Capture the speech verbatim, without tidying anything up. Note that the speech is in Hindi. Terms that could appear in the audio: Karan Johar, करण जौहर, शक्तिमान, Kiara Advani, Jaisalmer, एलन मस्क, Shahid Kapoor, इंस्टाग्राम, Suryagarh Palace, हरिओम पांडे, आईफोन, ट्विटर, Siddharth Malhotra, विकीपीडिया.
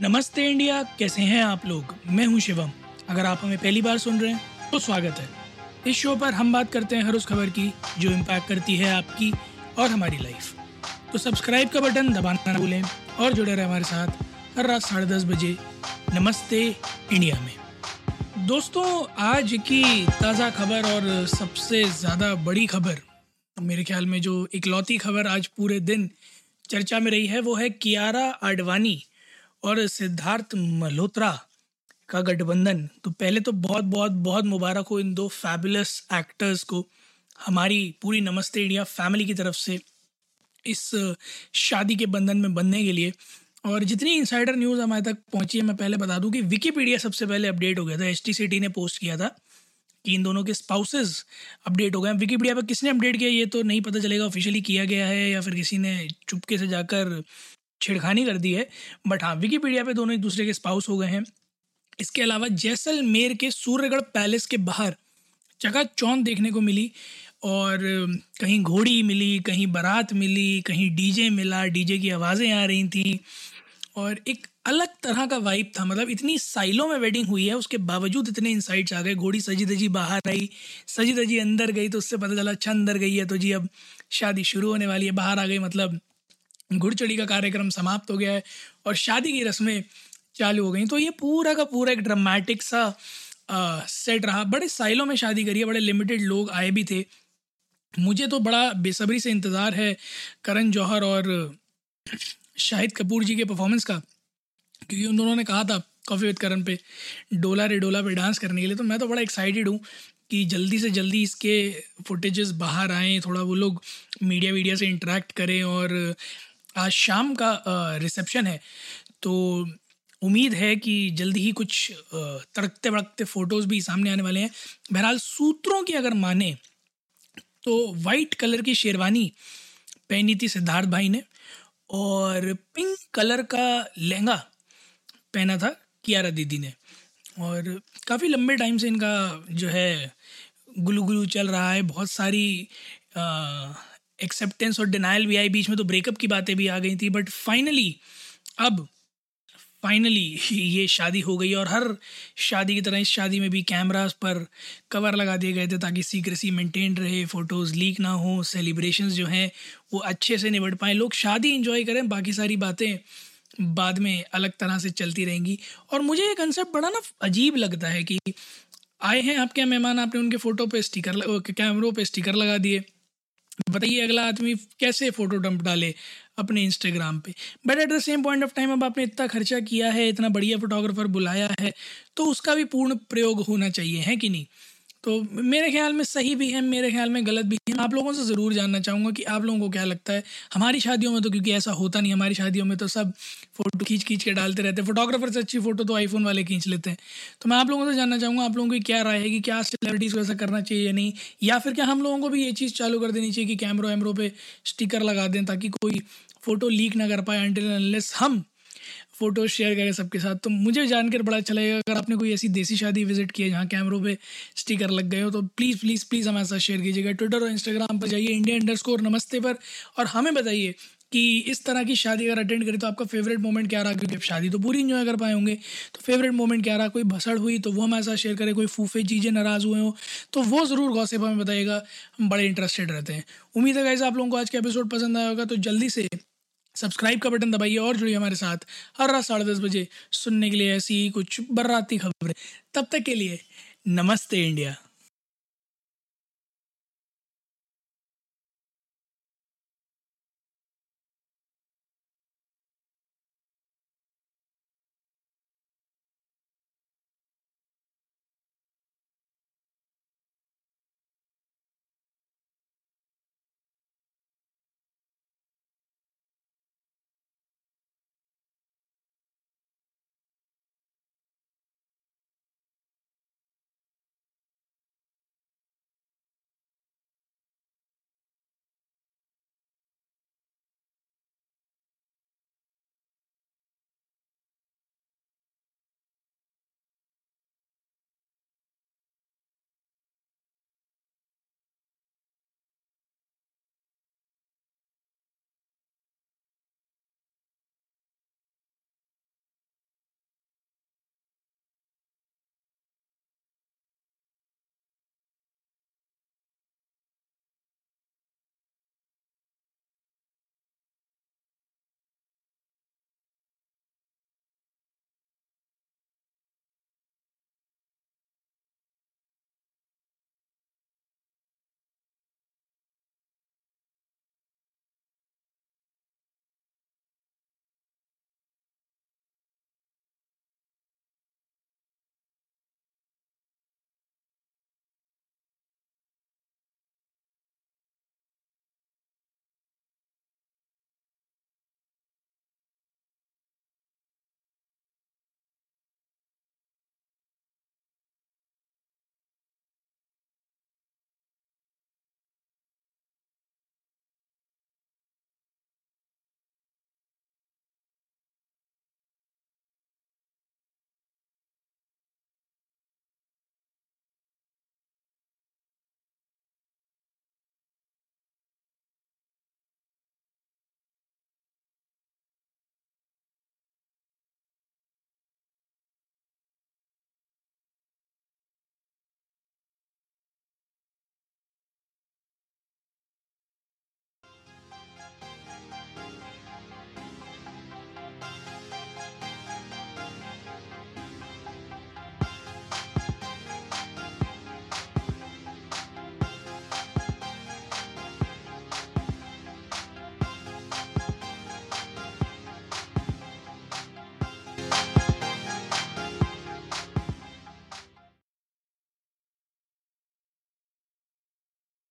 नमस्ते इंडिया, कैसे हैं आप लोग। मैं हूं शिवम। अगर आप हमें पहली बार सुन रहे हैं तो स्वागत है। इस शो पर हम बात करते हैं हर उस खबर की जो इम्पैक्ट करती है आपकी और हमारी लाइफ। तो सब्सक्राइब का बटन दबाना ना भूलें और जुड़े रहें हमारे साथ हर रात साढ़े दस बजे नमस्ते इंडिया में। दोस्तों, आज की ताज़ा खबर और सबसे ज़्यादा बड़ी खबर, मेरे ख्याल में जो इकलौती खबर आज पूरे दिन चर्चा में रही है, वो है कियारा आडवाणी और सिद्धार्थ मल्होत्रा का गठबंधन। तो पहले तो बहुत बहुत बहुत मुबारक हो इन दो फैबुलस एक्टर्स को हमारी पूरी नमस्ते इंडिया फैमिली की तरफ से इस शादी के बंधन में बंधने के लिए। और जितनी इनसाइडर न्यूज़ हमारे तक पहुंची है, मैं पहले बता दूं कि विकीपीडिया सबसे पहले अपडेट हो गया था। एचटीसीटी ने पोस्ट किया था कि इन दोनों के स्पाउसेस अपडेट हो गए हैं। विकीपीडिया पर किसने अपडेट किया ये तो नहीं पता चलेगा, ऑफिशियली किया गया है या फिर किसी ने चुपके से जाकर छिड़खानी कर दी है, बट हाँ, विकीपीडिया पे दोनों एक दूसरे के स्पाउस हो गए हैं। इसके अलावा जैसलमेर के सूर्यगढ़ पैलेस के बाहर चकाचौंध देखने को मिली, और कहीं घोड़ी मिली, कहीं बारात मिली, कहीं डीजे मिला, डीजे की आवाज़ें आ रही थी और एक अलग तरह का वाइब था। मतलब इतनी साइलों में वेडिंग हुई है, उसके बावजूद इतने इनसाइट्स आ गए। घोड़ी सजी धजी बाहर आई, सजी धजी अंदर गई, तो उससे पता चला अच्छा अंदर गई है तो जी अब शादी शुरू होने वाली है। बाहर आ गई मतलब घुड़चड़ी का कार्यक्रम समाप्त हो गया है और शादी की रस्में चालू हो गई। तो ये पूरा का पूरा एक ड्रामेटिक सा आ, सेट रहा। बड़े साइलों में शादी करी है, बड़े लिमिटेड लोग आए भी थे। मुझे तो बड़ा बेसब्री से इंतज़ार है करण जौहर और शाहिद कपूर जी के परफॉर्मेंस का, क्योंकि उन दोनों ने कहा था कॉफ़ी विद करण पे डोला रे डोला पे डांस करने के लिए। तो मैं तो बड़ा एक्साइटेड हूँ कि जल्दी से जल्दी इसके फुटेजेस बाहर आएँ, थोड़ा वो लोग मीडिया वीडिया से इंटरेक्ट करें। और आज शाम का रिसेप्शन है तो उम्मीद है कि जल्दी ही कुछ तड़कते भड़कते फ़ोटोज़ भी सामने आने वाले हैं। बहरहाल, सूत्रों की अगर माने तो वाइट कलर की शेरवानी पहनी थी सिद्धार्थ भाई ने और पिंक कलर का लहंगा पहना था कियारा दीदी ने। और काफ़ी लंबे टाइम से इनका जो है गुलू गुलू चल रहा है। बहुत सारी आ, एक्सेप्टेंस और डिनायल भी आई, बीच में तो ब्रेकअप की बातें भी आ गई थी, बट फाइनली अब फाइनली ये शादी हो गई। और हर शादी की तरह इस शादी में भी कैमरास पर कवर लगा दिए गए थे ताकि सीक्रेसी मेंटेन रहे, फ़ोटोज़ लीक ना हो, सेलिब्रेशंस जो हैं वो अच्छे से निबट पाएँ, लोग शादी एंजॉय करें। बाकी सारी बातें बाद में अलग तरह से चलती रहेंगी। और मुझे ये कंसेप्ट बड़ा ना अजीब लगता है कि आए हैं आपके मेहमान, आपने उनके फ़ोटो पर स्टिकर कैमरों पर स्टिकर लगा दिए, बताइए अगला आदमी कैसे फ़ोटो डंप डाले अपने इंस्टाग्राम पे। But at the same point of time अब आपने इतना खर्चा किया है, इतना बढ़िया फोटोग्राफर बुलाया है, तो उसका भी पूर्ण प्रयोग होना चाहिए, है कि नहीं। तो मेरे ख्याल में सही भी है, मेरे ख्याल में गलत भी है। आप लोगों से ज़रूर जानना चाहूँगा कि आप लोगों को क्या लगता है। हमारी शादियों में तो क्योंकि ऐसा होता नहीं, हमारी शादियों में तो सब फ़ोटो खींच खींच के डालते रहते हैं। फोटोग्राफर से अच्छी फ़ोटो तो आईफोन वाले खींच लेते हैं। तो मैं आप लोगों से जानना चाहूँगा आप लोगों की क्या राय है कि क्या सेलिब्रिटीज़ को ऐसा करना चाहिए या नहीं, या फिर क्या हम लोगों को भी ये चीज़ चालू कर देनी चाहिए कि कैमरों वैमरों पर स्टिकर लगा दें ताकि कोई फ़ोटो लीक ना कर पाए अनटिल अनलेस हम फ़ोटो शेयर करें सबके साथ। तो मुझे जानकर बड़ा अच्छा लगेगा। अगर आपने कोई ऐसी देसी शादी विजिट की है जहाँ कैमरों पे स्टिकर लग गए हो तो प्लीज़ प्लीज़ प्लीज़ हमारे साथ शेयर कीजिएगा। ट्विटर और इंस्टाग्राम पर जाइए इंडिया अंडर स्कोर नमस्ते पर, और हमें बताइए कि इस तरह की शादी अगर अटेंड करें तो आपका फेवरेट मोमेंट क्या रहा, क्योंकि आप शादी तो पूरी इन्जॉय कर पाए होंगे। तो फेवरेट मोमेंट क्या रहा, कोई भसड़ हुई तो वो हमारे साथ शेयर करें, कोई फूफे चीज़ें नाराज़ हुए हो तो वो ज़रूर गॉसिप हमें बताइएगा, हम बड़े इंटरेस्टेड रहते हैं। उम्मीद है गाइस आप लोगों को आज का एपिसोड पसंद आया होगा। तो जल्दी से सब्सक्राइब का बटन दबाइए और जुड़िए हमारे साथ हर रात साढ़े दस बजे सुनने के लिए ऐसी ही कुछ बर्राती खबरें। तब तक के लिए नमस्ते इंडिया।